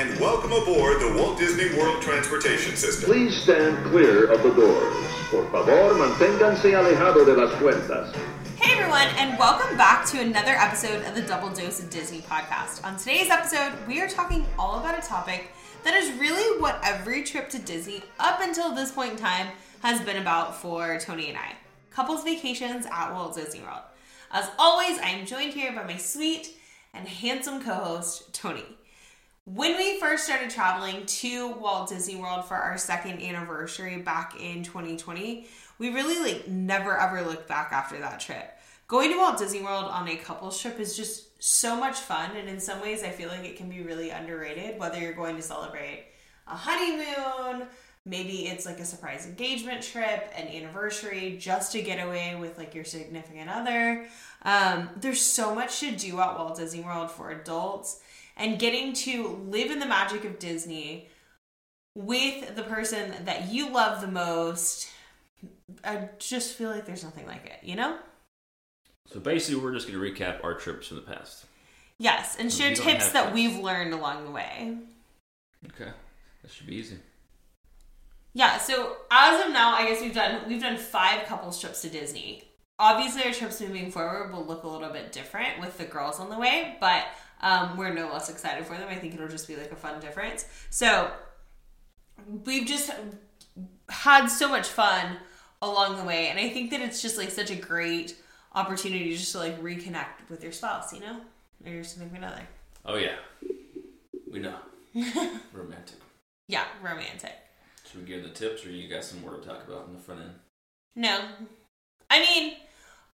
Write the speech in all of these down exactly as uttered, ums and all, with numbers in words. and welcome aboard the Walt Disney World Transportation System. Please stand clear of the doors. Por favor, manténganse alejado de las puertas. Hey everyone, and welcome back to another episode of the Double Dose Disney Podcast. On today's episode, we are talking all about a topic that is really what every trip to Disney up until this point in time has been about for Tony and I. Couples vacations at Walt Disney World. As always, I am joined here by my sweet and handsome co-host, Tony. When we first started traveling to Walt Disney World for our second anniversary back in twenty twenty, we really like never ever looked back after that trip. Going to Walt Disney World on a couples trip is just so much fun, and in some ways I feel like it can be really underrated, whether you're going to celebrate a honeymoon, maybe it's like a surprise engagement trip, an anniversary, just a getaway with like your significant other. Um, there's so much to do at Walt Disney World for adults, and getting to live in the magic of Disney with the person that you love the most, I just feel like there's nothing like it, you know? So basically we're just going to recap our trips from the past. Yes, and share tips that we've learned along the way. Okay, that should be easy. Yeah, so as of now, I guess we've done we've done five couples trips to Disney. Obviously, our trips moving forward will look a little bit different with the girls on the way, but um, we're no less excited for them. I think it'll just be like a fun difference. So we've just had so much fun along the way, and I think that it's just like such a great opportunity just to like reconnect with your spouse, you know, or your significant other. Oh yeah, we know. Romantic. Yeah, romantic. Should we give the tips, or you got some more to talk about in the front end? No. I mean,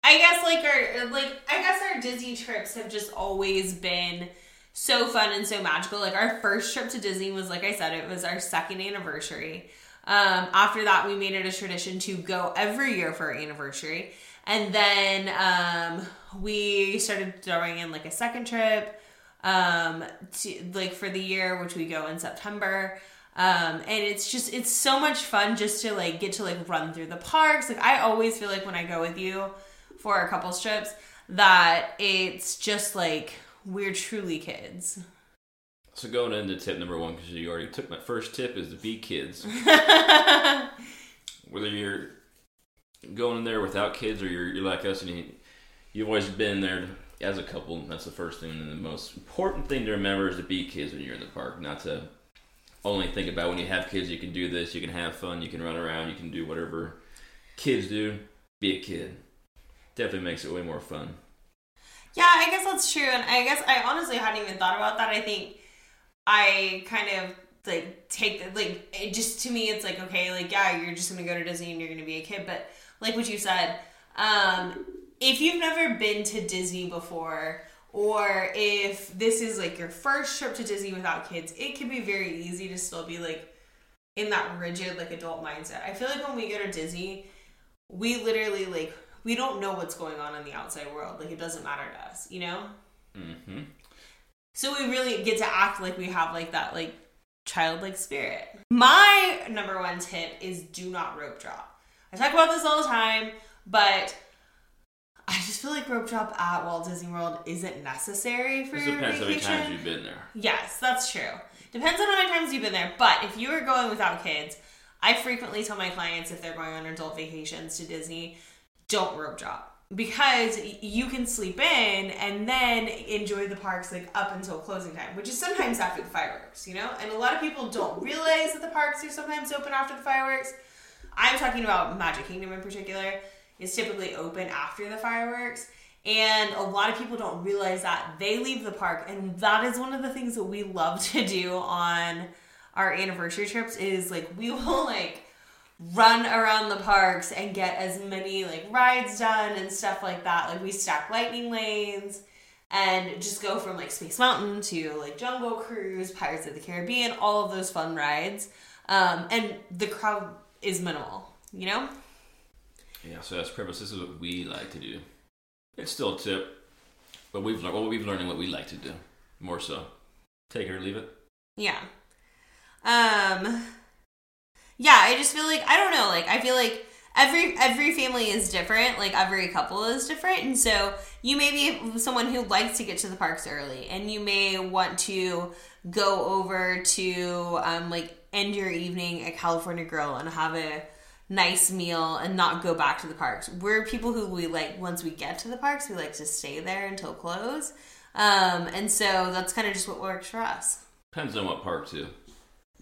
I guess like our like I guess our Disney trips have just always been so fun and so magical. Like our first trip to Disney was, like I said, it was our second anniversary. Um, after that, we made it a tradition to go every year for our anniversary. And then um, we started throwing in like a second trip um, to, like for the year, which we go in September. Um, and it's just, it's so much fun just to like get to like run through the parks. Like I always feel like when I go with you for our couples trips that it's just like, we're truly kids. So going into tip number one, because you already took my first tip, is to be kids. Whether you're going in there without kids or you're, you're like us and you, you've always been there as a couple, that's the first thing. And the most important thing to remember is to be kids when you're in the park, not to only think about when you have kids, you can do this, you can have fun, you can run around, you can do whatever kids do. Be a kid. Definitely makes it way more fun. Yeah, I guess that's true. And I guess I honestly hadn't even thought about that. I think I kind of like take the, like, it just to me, it's like, okay, like, yeah, you're just going to go to Disney and you're going to be a kid. But like what you said, um, if you've never been to Disney before, or if this is like your first trip to Disney without kids, it can be very easy to still be like in that rigid like adult mindset. I feel like when we go to Disney, we literally like, we don't know what's going on in the outside world. Like it doesn't matter to us, you know? Mm-hmm. So we really get to act like we have like that like childlike spirit. My number one tip is do not rope drop. I talk about this all the time, but I just feel like rope drop at Walt Disney World isn't necessary for your vacation. It depends how many times you've been there. Yes, that's true. Depends on how many times you've been there. But if you are going without kids, I frequently tell my clients if they're going on adult vacations to Disney, don't rope drop. Because you can sleep in and then enjoy the parks like up until closing time, which is sometimes after the fireworks, you know? And a lot of people don't realize that the parks are sometimes open after the fireworks. I'm talking about Magic Kingdom in particular. Is typically open after the fireworks, and a lot of people don't realize that they leave the park, and that is one of the things that we love to do on our anniversary trips is like we will like run around the parks and get as many like rides done and stuff like that. Like we stack lightning lanes and just go from like Space Mountain to like Jungle Cruise, Pirates of the Caribbean, all of those fun rides, um, and the crowd is minimal, you know? Yeah, so that's purpose. This is what we like to do. It's still a tip, but we've learned well, we've learned what we like to do more so. Take it or leave it. Yeah, um, yeah. I just feel like I don't know. Like I feel like every every family is different, like every couple is different, and so you may be someone who likes to get to the parks early, and you may want to go over to um, like end your evening at California Grill and have a nice meal and not go back to the parks. We're people who we like, once we get to the parks, we like to stay there until close. Um, and so that's kind of just what works for us. Depends on what park too.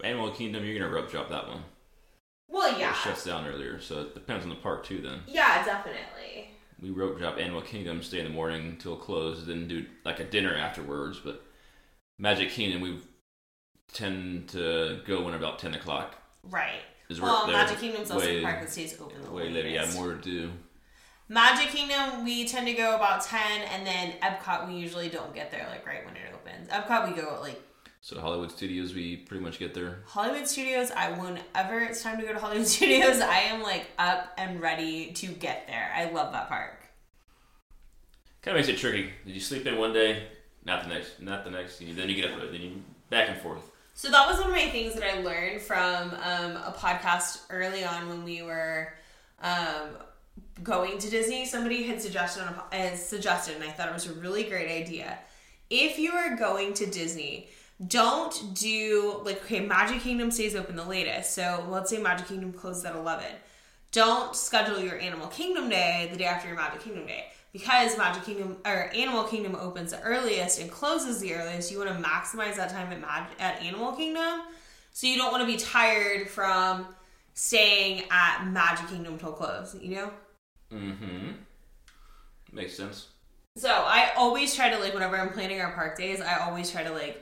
Animal Kingdom, you're going to rope drop that one. Well, yeah. It shuts down earlier, so it depends on the park too then. Yeah, definitely. We rope drop Animal Kingdom, stay in the morning until close, then do like a dinner afterwards. But Magic Kingdom, we tend to go in about ten o'clock. Right. Well, Magic Kingdom's also the park that stays open the way later. Yeah, more to do. Magic Kingdom, we tend to go about ten, and then Epcot, we usually don't get there like right when it opens. Epcot, we go at like... So Hollywood Studios, we pretty much get there. Hollywood Studios, I whenever it's time to go to Hollywood Studios, I am like up and ready to get there. I love that park. Kind of makes it tricky. Did you sleep in one day? Not the next. Not the next. You, then you get up there. Then you back and forth. So that was one of my things that I learned from um, a podcast early on when we were um, going to Disney. Somebody had suggested, on a, uh, suggested, and I thought it was a really great idea. If you are going to Disney, don't do, like, okay, Magic Kingdom stays open the latest. So let's say Magic Kingdom closes at eleven. Don't schedule your Animal Kingdom day the day after your Magic Kingdom day. Because Magic Kingdom or Animal Kingdom opens the earliest and closes the earliest, you want to maximize that time at Mag- at Animal Kingdom. So you don't want to be tired from staying at Magic Kingdom till close, you know? Mm-hmm. Makes sense. So I always try to, like, whenever I'm planning our park days, I always try to, like,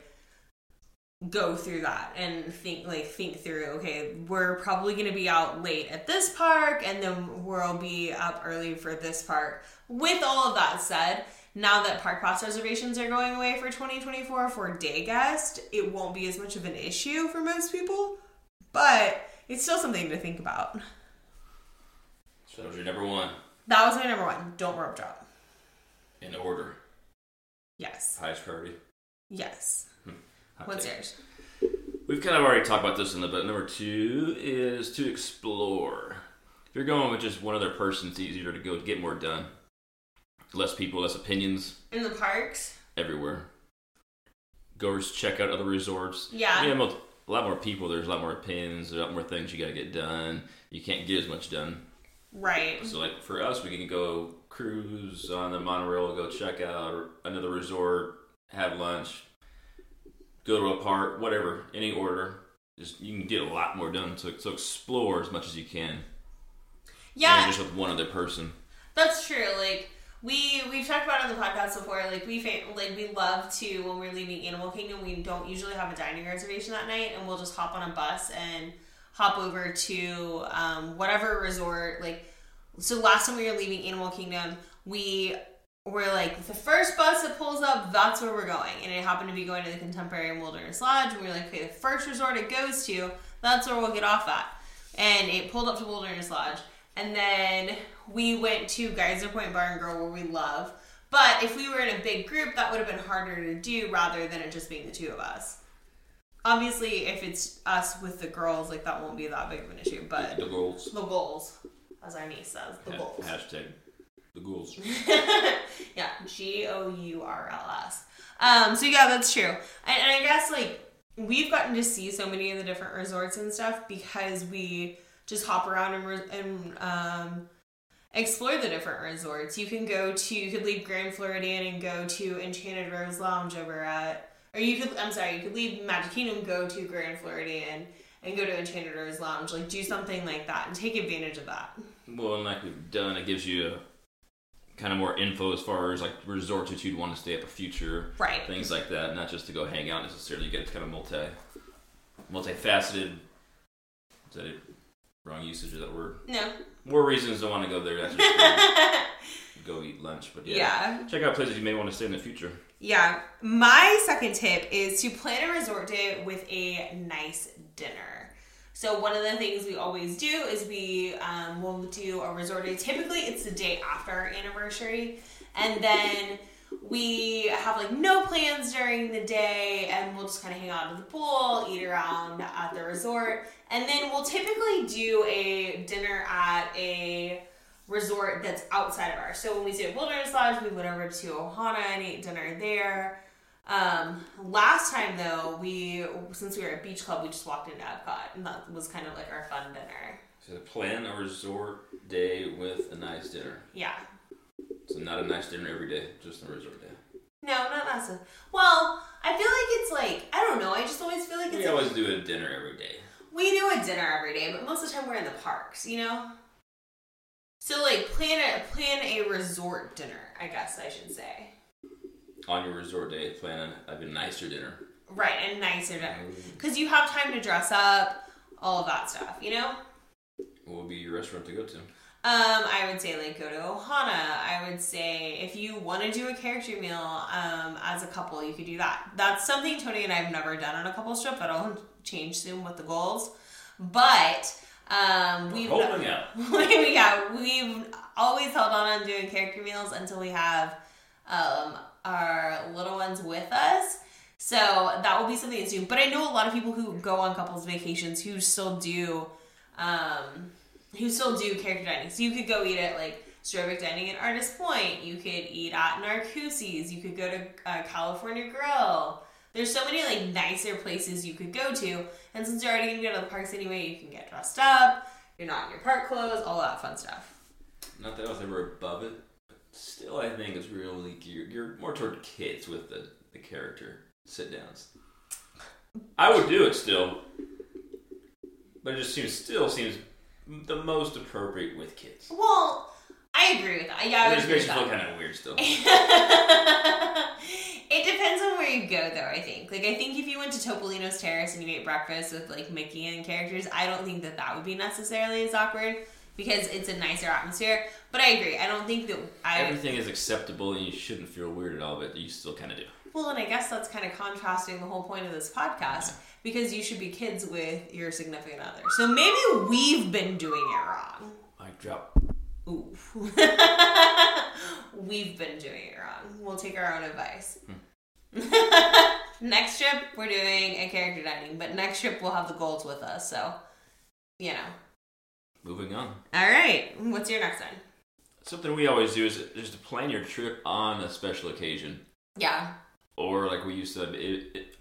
go through that and think, like, think through, okay, we're probably going to be out late at this park, and then we'll be up early for this park. With all of that said, now that park pass reservations are going away for twenty twenty-four for day guests, it won't be as much of an issue for most people, but it's still something to think about. So that was your number one. That was my number one. Don't rope drop. In order. Yes. Highest priority. Yes. What's yours? We've kind of already talked about this in the book. Number two is to explore. If you're going with just one other person, it's easier to go get more done. Less people, less opinions. In the parks? Everywhere. Go check out other resorts. Yeah. I mean, most, a lot more people. There's a lot more opinions. There's a lot more things you got to get done. You can't get as much done. Right. So, like, for us, we can go cruise on the monorail, go check out another resort, have lunch, go to a park, whatever, any order. Just, you can get a lot more done. So, so explore as much as you can. Yeah. Just with one other person. That's true. Like, we, we've talked about it on the podcast before. Like, we like we love to, when we're leaving Animal Kingdom, we don't usually have a dining reservation that night, and we'll just hop on a bus and hop over to um, whatever resort. Like, so last time we were leaving Animal Kingdom, we... We're like, the first bus that pulls up, that's where we're going. And it happened to be going to the Contemporary and Wilderness Lodge. And we were like, okay, the first resort it goes to, that's where we'll get off at. And it pulled up to Wilderness Lodge. And then we went to Geyser Point Bar and Grill, where we love. But if we were in a big group, that would have been harder to do rather than it just being the two of us. Obviously, if it's us with the girls, like, that won't be that big of an issue. But the goals. The goals. As our niece says, the Has- goals. Hashtag. The ghouls. Yeah, G O U R L S. Um, so yeah, that's true. And, and I guess, like, we've gotten to see so many of the different resorts and stuff because we just hop around and, re- and um, explore the different resorts. You can go to, you could leave Grand Floridian and go to Enchanted Rose Lounge over at, or you could, I'm sorry, you could leave Magic Kingdom, go to Grand Floridian, and go to Enchanted Rose Lounge. Like, do something like that and take advantage of that. Well, and like we've done, it gives you a kind of more info as far as, like, resorts that you'd want to stay at the future. Right. Things like that. Not just to go hang out necessarily. You get kind of multi, multifaceted. Is that it? Wrong usage of that word? No. More reasons to want to go there. That's just go eat lunch. But yeah, yeah. Check out places you may want to stay in the future. Yeah. My second tip is to plan a resort day with a nice dinner. So one of the things we always do is we um, will do a resort day. Typically, it's the day after our anniversary. And then we have like no plans during the day, and we'll just kind of hang out at the pool, eat around at the resort, and then we'll typically do a dinner at a resort that's outside of ours. So when we did Wilderness Lodge, we went over to Ohana and ate dinner there. Um, last time though, we since we were at Beach Club, we just walked into Epcot, and that was kind of like our fun dinner. So plan a resort day with a nice dinner. Yeah. So not a nice dinner every day, just a resort day. No, not massive. Well, I feel like it's like, I don't know, I just always feel like it's We always like, do a dinner every day. We do a dinner every day, but most of the time we're in the parks, you know? So like plan a, plan a resort dinner, I guess I should say. On your resort day, plan a, a nicer dinner. Right, a nicer dinner. Because you have time to dress up, all of that stuff, you know? What would be your restaurant to go to? Um, I would say, like, go to Ohana. I would say, if you want to do a character meal um, as a couple, you could do that. That's something Tony and I have never done on a couples trip. That'll change soon with the goals. But um, we've... Holding out. Yeah, we've always held on on doing character meals until we have um, our little ones with us. So that will be something soon. But I know a lot of people who go on couples vacations who still do... Um, who still do character dining. So you could go eat at, like, Storybook Dining at Artist Point. You could eat at Narcoossee's. You could go to uh, California Grill. There's so many, like, nicer places you could go to. And since you're already going to go to the parks anyway, you can get dressed up. You're not in your park clothes. All that fun stuff. Not that I was ever above it, but still I think it's really geared. You're more toward kids with the, the character sit-downs. I would do it still. But it just seems, still seems... the most appropriate with kids. Well, I agree with that. Yeah, I would agree with that. It makes you feel kind of weird still. It depends on where you go, though, I think. Like, I think if you went to Topolino's Terrace and you ate breakfast with, like, Mickey and characters, I don't think that that would be necessarily as awkward because it's a nicer atmosphere. But I agree. I don't think that I... Everything is acceptable and you shouldn't feel weird at all, but you still kind of do. Well, and I guess that's kind of contrasting the whole point of this podcast, because you should be kids with your significant other. So maybe we've been doing it wrong. Mic drop. Ooh. We've been doing it wrong. We'll take our own advice. Hmm. Next trip, we're doing a character dining, but next trip we'll have the goals with us, so, you know. Moving on. All right. What's your next one? Something we always do is just to plan your trip on a special occasion. Yeah. Or like we used to, it, it,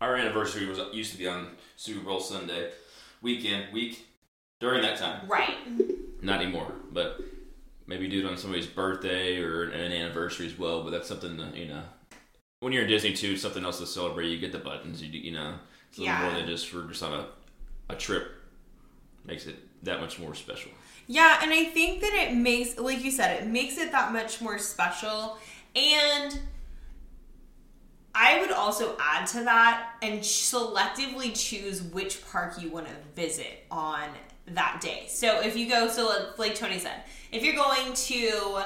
our anniversary was used to be on Super Bowl Sunday weekend week during that time. Right. Not anymore, but maybe do it on somebody's birthday or an anniversary as well. But that's something that, you know, when you're in Disney too, it's something else to celebrate. You get the buttons, you you know, it's a yeah. little more than just for just on a a trip. Makes it that much more special. Yeah, and I think that it makes, like you said, it makes it that much more special. And I would also add to that and selectively choose which park you want to visit on that day. So if you go, so like Tony said, if you're going to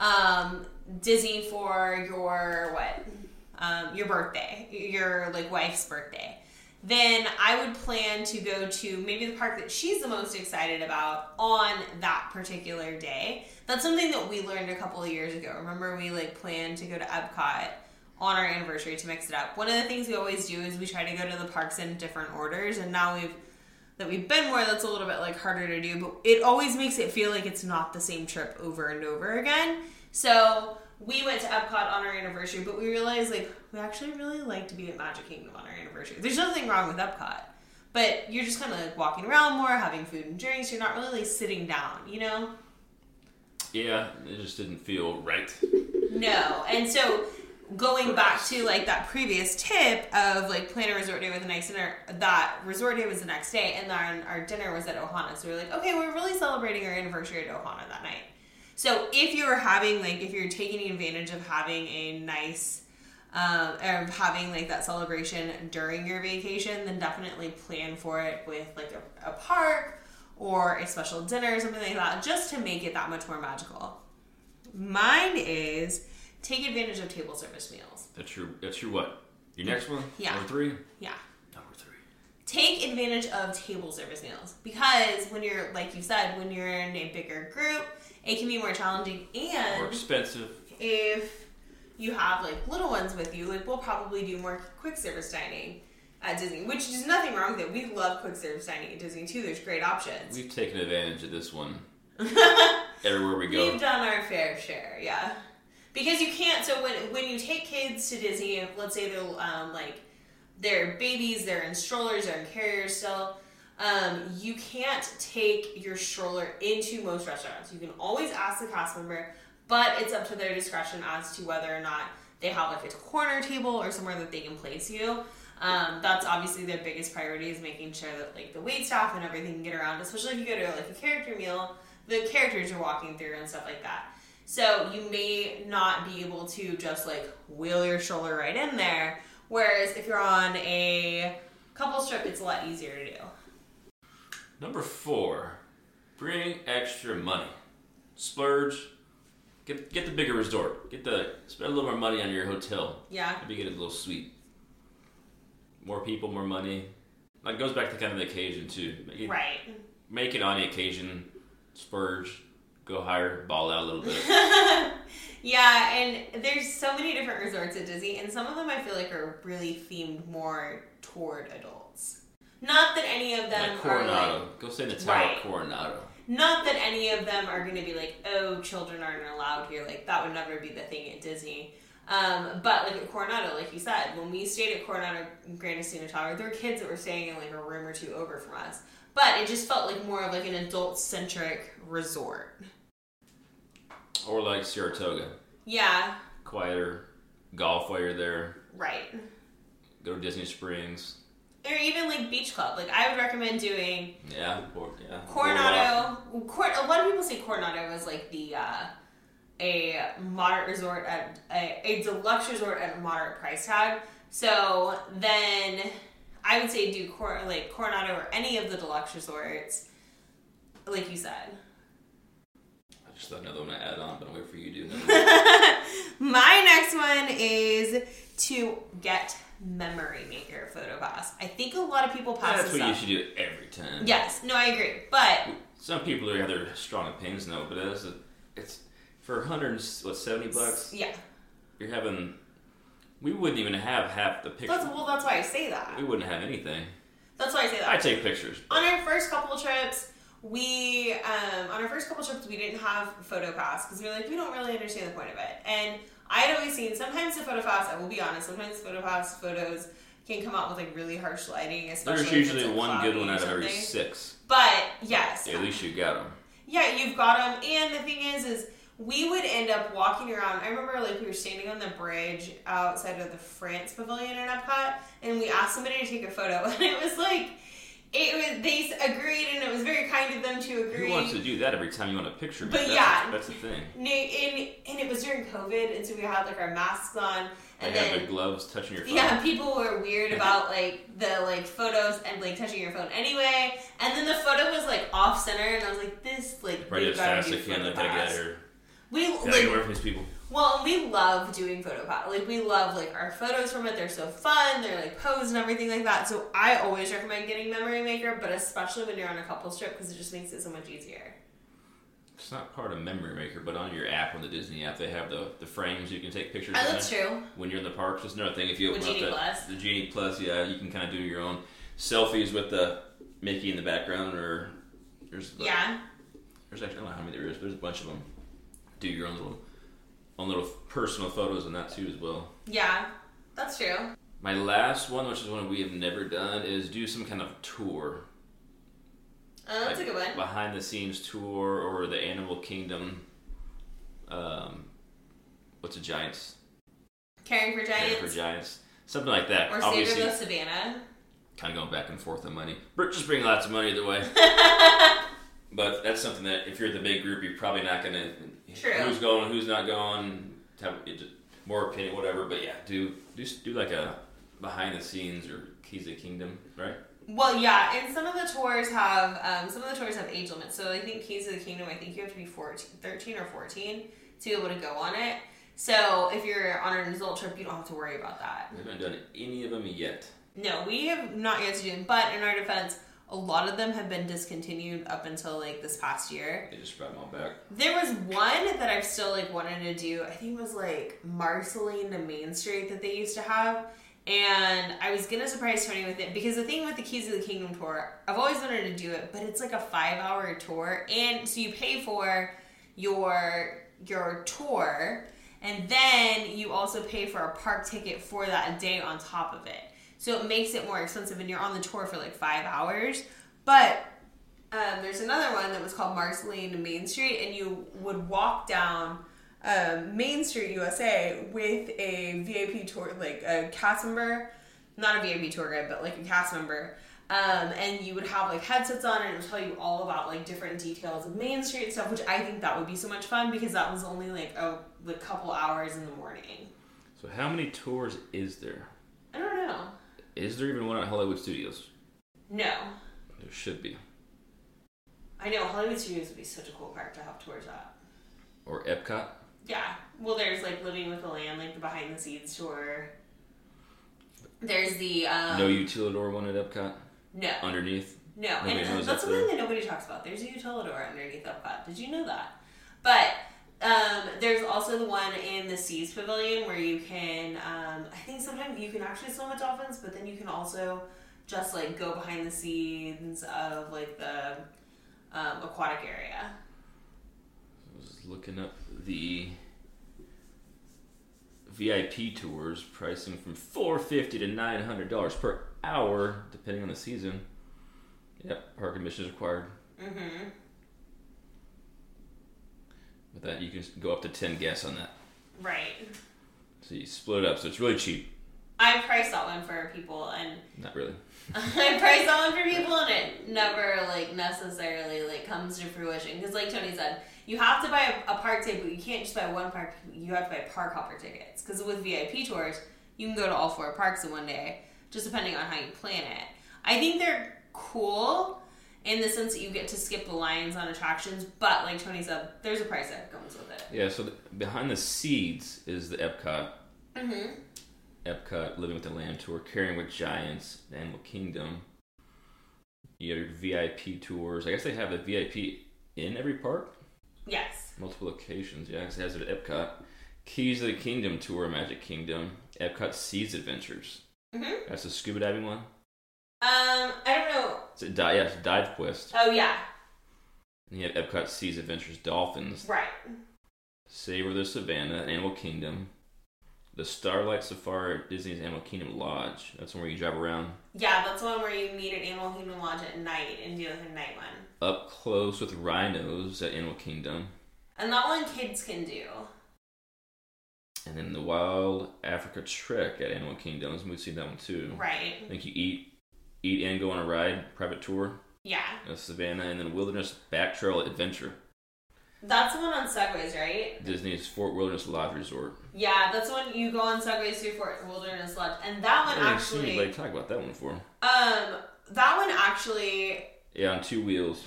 um, Disney for your, what, um, your birthday, your like wife's birthday, then I would plan to go to maybe the park that she's the most excited about on that particular day. That's something that we learned a couple of years ago. Remember we like planned to go to Epcot on our anniversary to mix it up. One of the things we always do is we try to go to the parks in different orders, and now we've that we've been more, that's a little bit like harder to do, but it always makes it feel like it's not the same trip over and over again. So we went to Epcot on our anniversary, but we realized like we actually really like to be at Magic Kingdom on our anniversary. There's nothing wrong with Epcot, but you're just kind of like walking around more, having food and drinks. You're not really like, sitting down, you know? Yeah, it just didn't feel right. No, and so going back to like that previous tip of like plan a resort day with a nice dinner, that resort day was the next day, and then our dinner was at Ohana. So we were like, okay, we're really celebrating our anniversary at Ohana that night. So if you're having like, if you're taking advantage of having a nice, um, of having like that celebration during your vacation, then definitely plan for it with like a, a park or a special dinner or something like that, just to make it that much more magical. Mine is, take advantage of table service meals. That's your, that's your what? Your next one? Yeah. Number three? Yeah. Number three. Take advantage of table service meals. Because when you're, like you said, when you're in a bigger group, it can be more challenging and... more expensive. If you have like little ones with you, like we'll probably do more quick service dining at Disney, which is nothing wrong with it. We love quick service dining at Disney too. There's great options. We've taken advantage of this one. Everywhere we go. We've done our fair share, yeah. Because you can't, so when when you take kids to Disney, let's say they're um, like they're babies, they're in strollers, they're in carriers still, um, you can't take your stroller into most restaurants. You can always ask the cast member, but it's up to their discretion as to whether or not they have like a corner table or somewhere that they can place you. Um, that's obviously their biggest priority, is making sure that like the wait staff and everything can get around, especially if you go to like a character meal, the characters are walking through and stuff like that. So you may not be able to just like wheel your stroller right in there. Whereas if you're on a couple strip, it's a lot easier to do. Number four, bring extra money. Splurge. Get get the bigger resort. Get the spend a little more money on your hotel. Yeah. Maybe get a little suite. More people, more money. It goes back to kind of the occasion too. Make it, right. Make it on the occasion. Splurge. Go higher, ball out a little bit. Yeah, and there's so many different resorts at Disney, and some of them I feel like are really themed more toward adults. Not that any of them like Coronado. are Coronado. Like, go stay in the tower right. at Coronado. Not that any of them are going to be like, oh, children aren't allowed here. Like, that would never be the thing at Disney. Um, but, like, at Coronado, like you said, when we stayed at Coronado Grand Encino Tower, there were kids that were staying in, like, a room or two over from us. But it just felt like more of, like, an adult-centric resort. Or like Saratoga. Yeah. Quieter. Golf while you're there. Right. Go to Disney Springs. Or even like Beach Club. Like I would recommend doing Yeah. Or, yeah. Coronado. Cor- a lot of people say Coronado is like the uh, a moderate resort at a, a deluxe resort at a moderate price tag. So then I would say do Cor- like Coronado or any of the deluxe resorts, like you said. Just another one to add on, but I'll wait for you to do another one. My next one is to get Memory Maker PhotoPass. I think a lot of people pass yeah, that's this what up. You should do every time. Yes. No, I agree. But some people have their strong opinions, though, but it's, a, it's for one hundred seventy bucks. Yeah. You're having... We wouldn't even have half the pictures. That's, well, that's why I say that. We wouldn't have anything. That's why I say that. I take pictures. On our first couple of trips... We, um, on our first couple trips, we didn't have PhotoPass because we were like, we don't really understand the point of it. And I had always seen, sometimes the PhotoPass, I will be honest, sometimes PhotoPass photos can come out with like really harsh lighting, especially there's usually like one good one out of every six. But, yes. At least you got them. Yeah, you've got them. And the thing is, is we would end up walking around. I remember like we were standing on the bridge outside of the France Pavilion in Epcot, and we asked somebody to take a photo, and it was like... It was. They agreed, and it was very kind of them to agree. Who wants to do that every time you want a picture? But that's, yeah, that's the thing. And, and it was during COVID, and so we had like our masks on, and I then had the gloves touching your phone. Yeah, people were weird about like the like photos and like touching your phone anyway. And then the photo was like off center, and I was like, "This like probably as fast as I can let that get here." We like away from these people. Well, we love doing PhotoPass. Like, we love, like, our photos from it. They're so fun. They're, like, posed and everything like that. So I always recommend getting Memory Maker, but especially when you're on a couples trip because it just makes it so much easier. It's not part of Memory Maker, but on your app, on the Disney app, they have the, the frames you can take pictures of. Oh, that's true. When you're in the parks. It's another thing. If you open up that, the Genie Plus, yeah, you can kind of do your own selfies with the Mickey in the background. Or there's the, Yeah. There's actually, I don't know how many there is, but there's a bunch of them. Do your own little... on little personal photos and that too as well. Yeah, that's true. My last one, which is one we have never done, is do some kind of tour. Oh, that's like a good one. Behind the scenes tour or the Animal Kingdom. Um, what's a Giants? Caring for Giants. Caring for Giants. Something like that. Or Saving the Savannah. Kind of going back and forth on money. But just bring lots of money either way. But that's something that if you're the big group, you're probably not going to... True. Who's going, who's not going, more opinion, whatever. But yeah, do do do like a behind the scenes or Keys of the Kingdom, right? Well, yeah, and some of the tours have um, some of the tours have age limits. So I think Keys of the Kingdom, I think you have to be fourteen, thirteen or fourteen to be able to go on it. So if you're on an adult trip, you don't have to worry about that. We haven't done any of them yet. No, we have not yet to do them. But in our defense, A lot of them have been discontinued up until, like, this past year. They just brought them all back. There was one that I've still, like, wanted to do. I think it was, like, Marceline to Main Street that they used to have. And I was going to surprise Tony with it. Because the thing with the Keys of the Kingdom tour, I've always wanted to do it. But it's, like, a five-hour tour. And so you pay for your your tour. And then you also pay for a park ticket for that day on top of it. So it makes it more expensive, and you're on the tour for like five hours. But um, there's another one that was called Marceline to Main Street, and you would walk down um, Main Street, U S A, with a V I P tour, like a cast member, not a V I P tour guide, but like a cast member. Um, and you would have like headsets on, and it would tell you all about like different details of Main Street and stuff, which I think that would be so much fun because that was only like a like, couple hours in the morning. So how many tours is there? I don't know. Is there even one at Hollywood Studios? No. There should be. I know, Hollywood Studios would be such a cool park to have tours at. Or Epcot? Yeah. Well, there's, like, Living with the Land, like, the behind-the-scenes tour. There's the, um... No Utilidor one at Epcot? No. Underneath? No. Nobody and that's something that nobody talks about. There's a Utilidor underneath Epcot. Did you know that? But... Um, there's also the one in the Seas Pavilion where you can, um, I think sometimes you can actually swim with dolphins, but then you can also just, like, go behind the scenes of, like, the um, aquatic area. I was looking up the V I P tours, pricing from four hundred fifty dollars to nine hundred dollars per hour, depending on the season. Yep, park admission is required. Mm-hmm. With that, you can go up to ten guests on that. Right. So you split it up, so it's really cheap. I priced that one for people, and... Not really. I priced that one for people, and it never, like, necessarily, like, comes to fruition. Because, like Tony said, you have to buy a park ticket, but you can't just buy one park. You have to buy park hopper tickets. Because with V I P tours, you can go to all four parks in one day, just depending on how you plan it. I think they're cool... in the sense that you get to skip the lines on attractions, but like Tony said, there's a price that comes with it. Yeah, so the, behind the scenes is the Epcot. Mm-hmm. Epcot, Living with the Land tour, Caring with Giants, the Animal Kingdom. You have your V I P tours. I guess they have a V I P in every park? Yes. Multiple locations, yeah. It has it at Epcot. Keys of the Kingdom tour, Magic Kingdom. Epcot Seas Adventures. Mm-hmm. That's the scuba diving one. Um, I don't know. It's a di- yeah, it's a dive quest. Oh, yeah. And you have Epcot Seas Adventures Dolphins. Right. Savor the Savannah, Animal Kingdom. The Starlight Safari at Disney's Animal Kingdom Lodge. That's one where you drive around. Yeah, that's the one where you meet at Animal Kingdom Lodge at night and do like a night one. Up Close with Rhinos at Animal Kingdom. And that one kids can do. And then the Wild Africa Trek at Animal Kingdom. We've seen that one too. Right. I think you eat. Eat and go on a ride, private tour. Yeah. You know, Savannah, and then Wilderness Back Trail Adventure. That's the one on Segways, right? Disney's Fort Wilderness Lodge Resort. Yeah, that's the one you go on Segways through Fort Wilderness Lodge. And that one I actually... Seen you, like, talk about that one before. Um, that one actually... Yeah, on two wheels.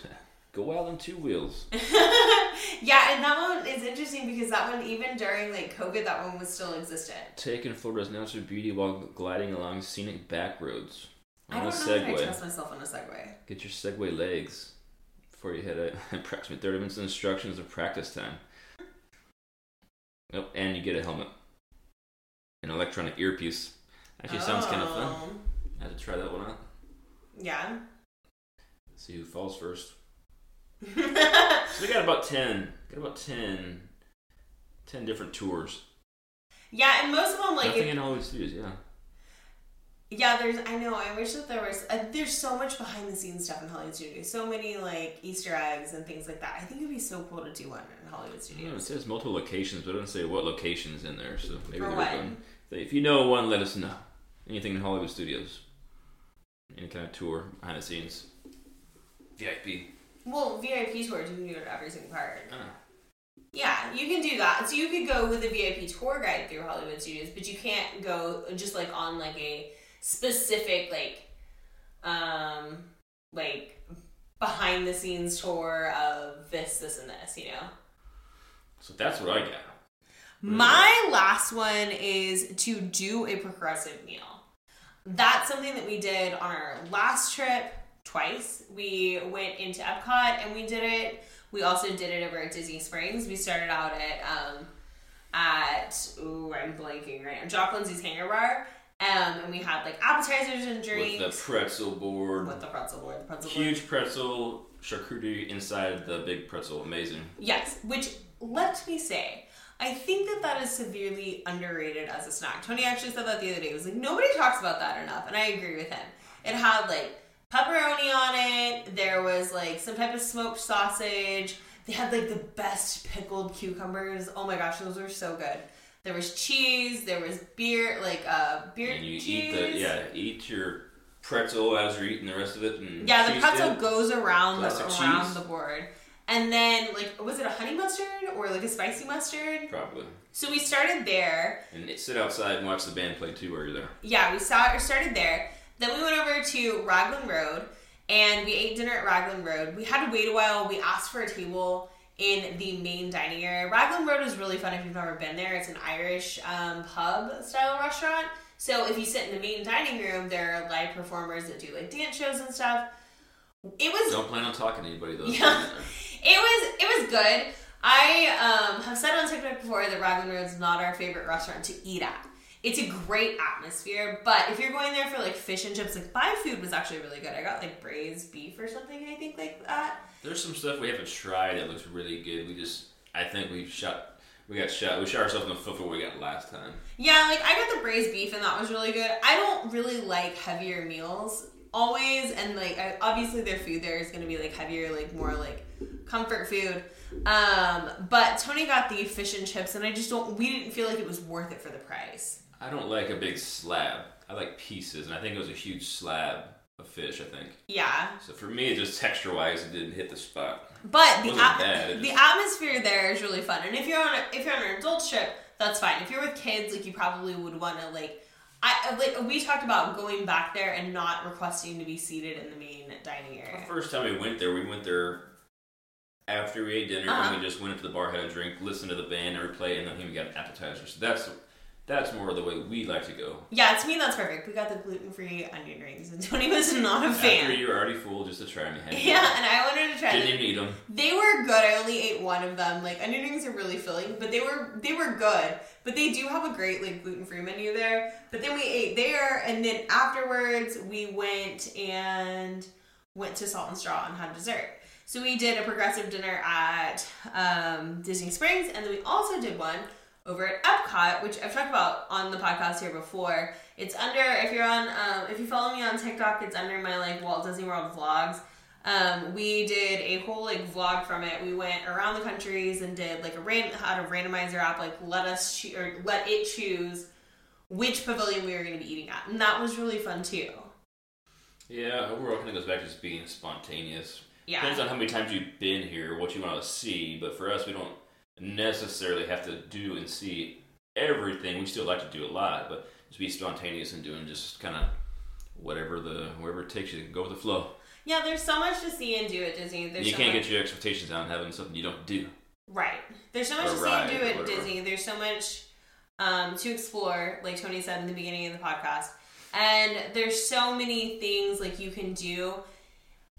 Go wild on two wheels. Yeah, and that one is interesting because that one, even during, like, COVID, that one was still existent. Taking Florida's natural beauty while gliding along scenic back roads. On I don't know Segway. If I trust myself on a Segway. Get your Segway legs before you hit it. Approximately thirty minutes of instructions of practice time. Nope, and you get a helmet. An electronic earpiece. Actually, oh. Sounds kind of fun. I had to try that one out. Yeah. Let's see who falls first. So they got about ten. Got about ten. Ten different tours. Yeah, and most of them like... Nothing if- in Hollywood Studios, yeah. Yeah, there's, I know, I wish that there was, uh, there's so much behind-the-scenes stuff in Hollywood Studios. So many, like, Easter eggs and things like that. I think it would be so cool to do one in Hollywood Studios. Know, it says multiple locations, but it doesn't say what location's in there, so maybe there's one. If you know one, let us know. Anything in Hollywood Studios. Any kind of tour, behind-the-scenes. V I P. Well, V I P tours, you can do it every single part. Uh-huh. Yeah, you can do that. So you could go with a V I P tour guide through Hollywood Studios, but you can't go just, like, on, like, a... specific, like, um, like, behind-the-scenes tour of this, this, and this, you know? So that's what I got. Really. My last one is to do a progressive meal. That's something that we did on our last trip. twice. We went into Epcot and we did it. We also did it over at Disney Springs. We started out at, um, at, ooh, I'm blanking right now, Jock Lindsay's Hangar Bar. Um, and we had, like, appetizers and drinks. With the pretzel board. With the pretzel board. The pretzel Huge board. pretzel charcuterie inside the big pretzel. Amazing. Yes. Which, let me say, I think that that is severely underrated as a snack. Tony actually said that the other day. He was like, nobody talks about that enough. And I agree with him. It had, like, pepperoni on it. There was, like, some type of smoked sausage. They had, like, the best pickled cucumbers. Oh, my gosh. Those were so good. There was cheese, there was beer, like, uh, beer and you cheese. eat the, yeah, eat your pretzel as you're eating the rest of it. And yeah, the pretzel dip. goes around the, around cheese. the board. And then, like, was it a honey mustard or, like, a spicy mustard? Probably. So we started there. And sit outside and watch the band play, too, while you're there. Yeah, we saw, started there. Then we went over to Raglan Road, and we ate dinner at Raglan Road. We had to wait a while. We asked for a table in the main dining area. Raglan Road is really fun if you've never been there. It's an Irish um, pub style restaurant. So if you sit in the main dining room, there are live performers that do like dance shows and stuff. It was Don't plan on talking to anybody though. Yeah, it was it was good. I um, have said on TikTok before that Raglan Road is not our favorite restaurant to eat at. It's a great atmosphere, but if you're going there for like fish and chips, like my food was actually really good. I got like braised beef or something, I think, like that. There's some stuff we haven't tried that looks really good. We just, I think we shot, we got shot, we shot ourselves in the foot for what we got last time. Yeah, like I got the braised beef and that was really good. I don't really like heavier meals always, and like I, obviously their food there is going to be like heavier, like more like comfort food. Um, but Tony got the fish and chips, and I just don't, we didn't feel like it was worth it for the price. I don't like a big slab. I like pieces, and I think it was a huge slab of fish, I think. Yeah. So for me, just texture-wise, it didn't hit the spot. But the, at- the just... atmosphere there is really fun, and if you're on a, if you're on an adult trip, that's fine. If you're with kids, like you probably would want to like, I like we talked about going back there and not requesting to be seated in the main dining area. The first time we went there, we went there after we ate dinner, uh-huh. and we just went up to the bar, had a drink, listened to the band, and replay, and then we got an appetizer. So that's. That's more the way we like to go. Yeah, to me, that's perfect. We got the gluten-free onion rings, and Tony was not a fan. After you were already full, just to try them. Yeah, yeah, and I wanted to try Didn't them. Didn't even eat them. They were good. I only ate one of them. Like, onion rings are really filling, but they were they were good. But they do have a great, like, gluten-free menu there. But then we ate there, and then afterwards, we went and went to Salt and Straw and had dessert. So we did a progressive dinner at um, Disney Springs, and then we also did one over at Epcot, which I've talked about on the podcast here before. It's under, if you're on, um, if you follow me on TikTok, it's under my, like, Walt Disney World vlogs. Um, we did a whole, like, vlog from it. We went around the countries and did, like, a random, had a randomizer app, like, let us, cho- or let it choose which pavilion we were going to be eating at. And that was really fun, too. Yeah, overall, kind of goes back to just being spontaneous. Yeah. Depends on how many times you've been here, what you want to see, but for us, we don't necessarily have to do and see everything. We still like to do a lot, but just be spontaneous and doing just kind of whatever the wherever it takes you, to go with the flow. Yeah, there's so much to see and do at Disney. There's you so can't much... get your expectations down having something you don't do. Right. There's so much to see and do at Disney. There's so much um, to explore, like Tony said in the beginning of the podcast. And there's so many things like you can do.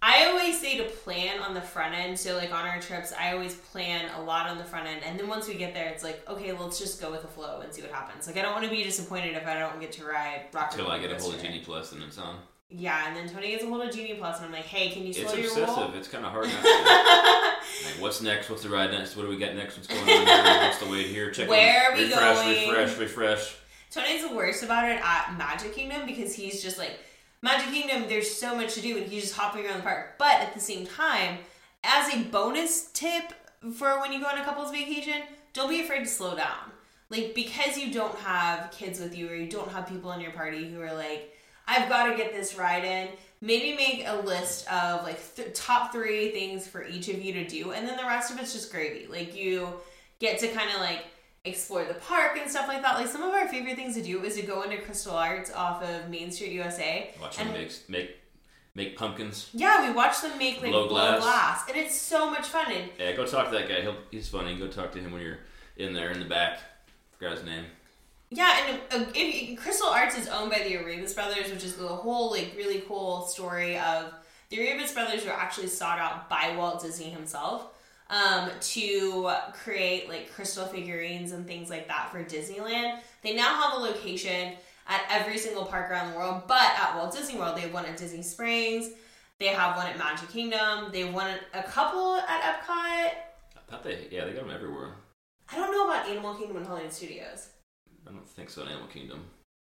I always say to plan on the front end. So, like, on our trips, I always plan a lot on the front end. And then once we get there, it's like, okay, let's just go with the flow and see what happens. Like, I don't want to be disappointed if I don't get to ride Rocket Until I get a hold of Genie Plus and it's on. Yeah, and then Tony gets a hold of Genie Plus and I'm like, hey, can you slow your roll? It's obsessive. It's kind of hard not to. Like, what's next? What's the ride next? What do we got next? What's going on here? What's the wait here? Check Where are we refresh, going? Refresh, refresh, refresh. Tony's the worst about it at Magic Kingdom because he's just like, Magic Kingdom, there's so much to do, and he's just hopping around the park. But at the same time, as a bonus tip for when you go on a couple's vacation, don't be afraid to slow down. Like, because you don't have kids with you or you don't have people in your party who are like, I've got to get this ride in, maybe make a list of, like, th- top three things for each of you to do, and then the rest of it's just gravy. Like, you get to kind of, like, explore the park and stuff like that. Like, some of our favorite things to do is to go into Crystal Arts off of Main Street, U S A. Watch them make, make make pumpkins. Yeah, we watch them make, like, blow glass. glass. And it's so much fun. And yeah, go talk to that guy. He'll, he's funny. Go talk to him when you're in there in the back. Forgot his name. Yeah, and uh, it, Crystal Arts is owned by the Arribas Brothers, which is the whole, like, really cool story of The Arribas Brothers were actually sought out by Walt Disney himself um, to create like crystal figurines and things like that for Disneyland. They now have a location at every single park around the world, but at Walt Disney World, they have one at Disney Springs. They have one at Magic Kingdom. They have one a couple at Epcot. I thought they, yeah, they got them everywhere. I don't know about Animal Kingdom and Hollywood Studios. I don't think so in Animal Kingdom.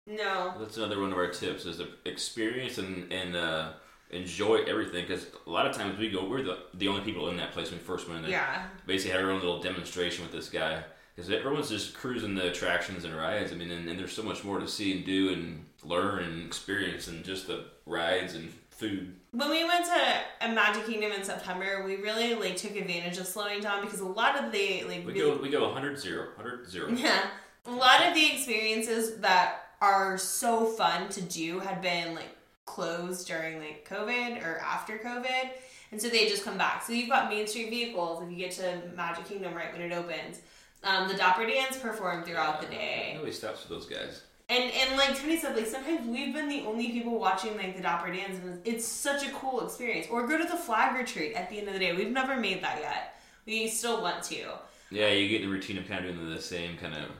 No. That's another one of our tips is to experience and, and uh, enjoy everything. Because a lot of times we go, we're the, the only people in that place when we first went in. Yeah. Basically had our own little demonstration with this guy. Because everyone's just cruising the attractions and rides. I mean, and, and there's so much more to see and do and learn and experience than just the rides and food. When we went to Magic Kingdom in September, we really like took advantage of slowing down because a lot of the like we really, go we go one hundred zero, one hundred zero. Yeah, a lot of the experiences that are so fun to do had been like closed during like COVID or after COVID, and so they just come back. So you've got Main Street Vehicles if you get to Magic Kingdom right when it opens. Um, the Dapper Dans perform throughout yeah, the day. Nobody stops for those guys. And, and like Tony said, like sometimes we've been the only people watching like the Dapper Dans, and it's such a cool experience. Or go to the flag retreat at the end of the day. We've never made that yet. We still want to. Yeah, you get in the routine of kind of doing the same kind of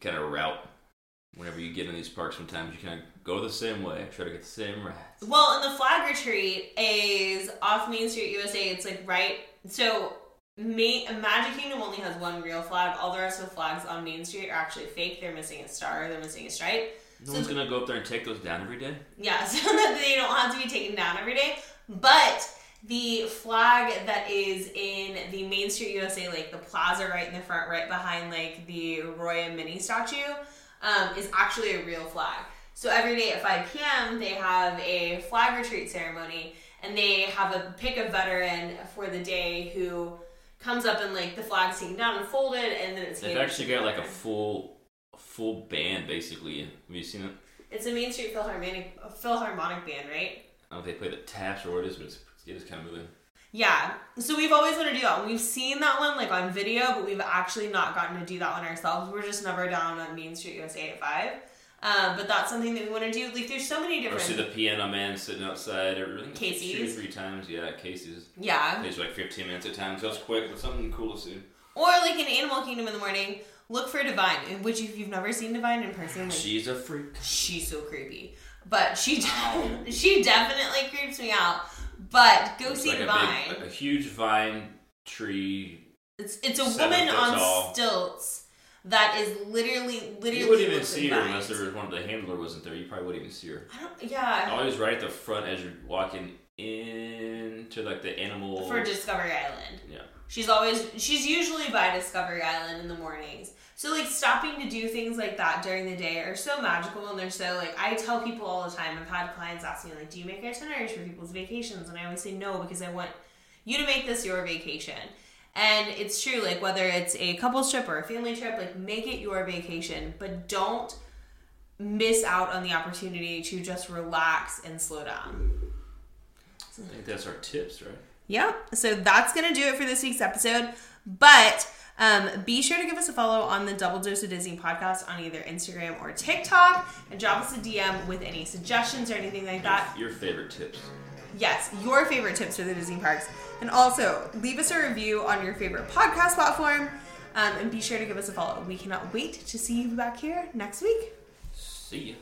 kind of route. Whenever you get in these parks, sometimes you kind of go the same way, try to get the same rides. Well, and the flag retreat is off Main Street U S A. It's like right. So May, Magic Kingdom only has one real flag. All the rest of the flags on Main Street are actually fake. They're missing a star. They're missing a stripe. No so one's going to go up there and take those down every day? Yeah, so that they don't have to be taken down every day. But the flag that is in the Main Street U S A, like the plaza right in the front, right behind like the Roya Mini statue, um, is actually a real flag. So every day at five p.m. they have a flag retreat ceremony, and they have a pick a veteran for the day who comes up and like the flag's taken down and folded, and then it's. They've actually got like a full, full band basically. Have you seen it? It's a Main Street Philharmonic Philharmonic band, right? I don't know if they play the taps or what it is, but it's, it is kind of moving. Yeah, so we've always wanted to do that. We've seen that one like on video, but we've actually not gotten to do that one ourselves. We're just never down on Main Street U S A at five. Um, but that's something that we want to do. Like, there's so many different. Or see the piano man sitting outside. Everything. Casey's. Two or three times, yeah. Casey's. Yeah. There's like fifteen minutes at a time, so it's quick, but something cool to see. Or like in Animal Kingdom in the morning, look for Divine, which if you've never seen Divine in person, like, she's a freak. She's so creepy, but she de- she definitely creeps me out. But go it's see like Divine. A, big, like a huge vine tree. It's it's a woman on all. stilts. That is literally, literally. You wouldn't even see her unless there was one of the handler wasn't there. You probably wouldn't even see her. I don't. Yeah. Always right at the front as you're walking into like the animal for Discovery Island. Yeah. She's always. She's usually by Discovery Island in the mornings. So like stopping to do things like that during the day are so magical, and they're so like I tell people all the time. I've had clients ask me like, "Do you make itineraries for people's vacations?" And I always say no because I want you to make this your vacation. And it's true, like, whether it's a couple's trip or a family trip, like, make it your vacation. But don't miss out on the opportunity to just relax and slow down. I think that's our tips, right? Yep. Yeah. So that's going to do it for this week's episode. But um, be sure to give us a follow on the Double Dose of Disney podcast on either Instagram or TikTok. And drop us a D M with any suggestions or anything like that. Your favorite tips. Yes, your favorite tips for the Disney parks. And also, leave us a review on your favorite podcast platform. Um, and be sure to give us a follow. We cannot wait to see you back here next week. See ya.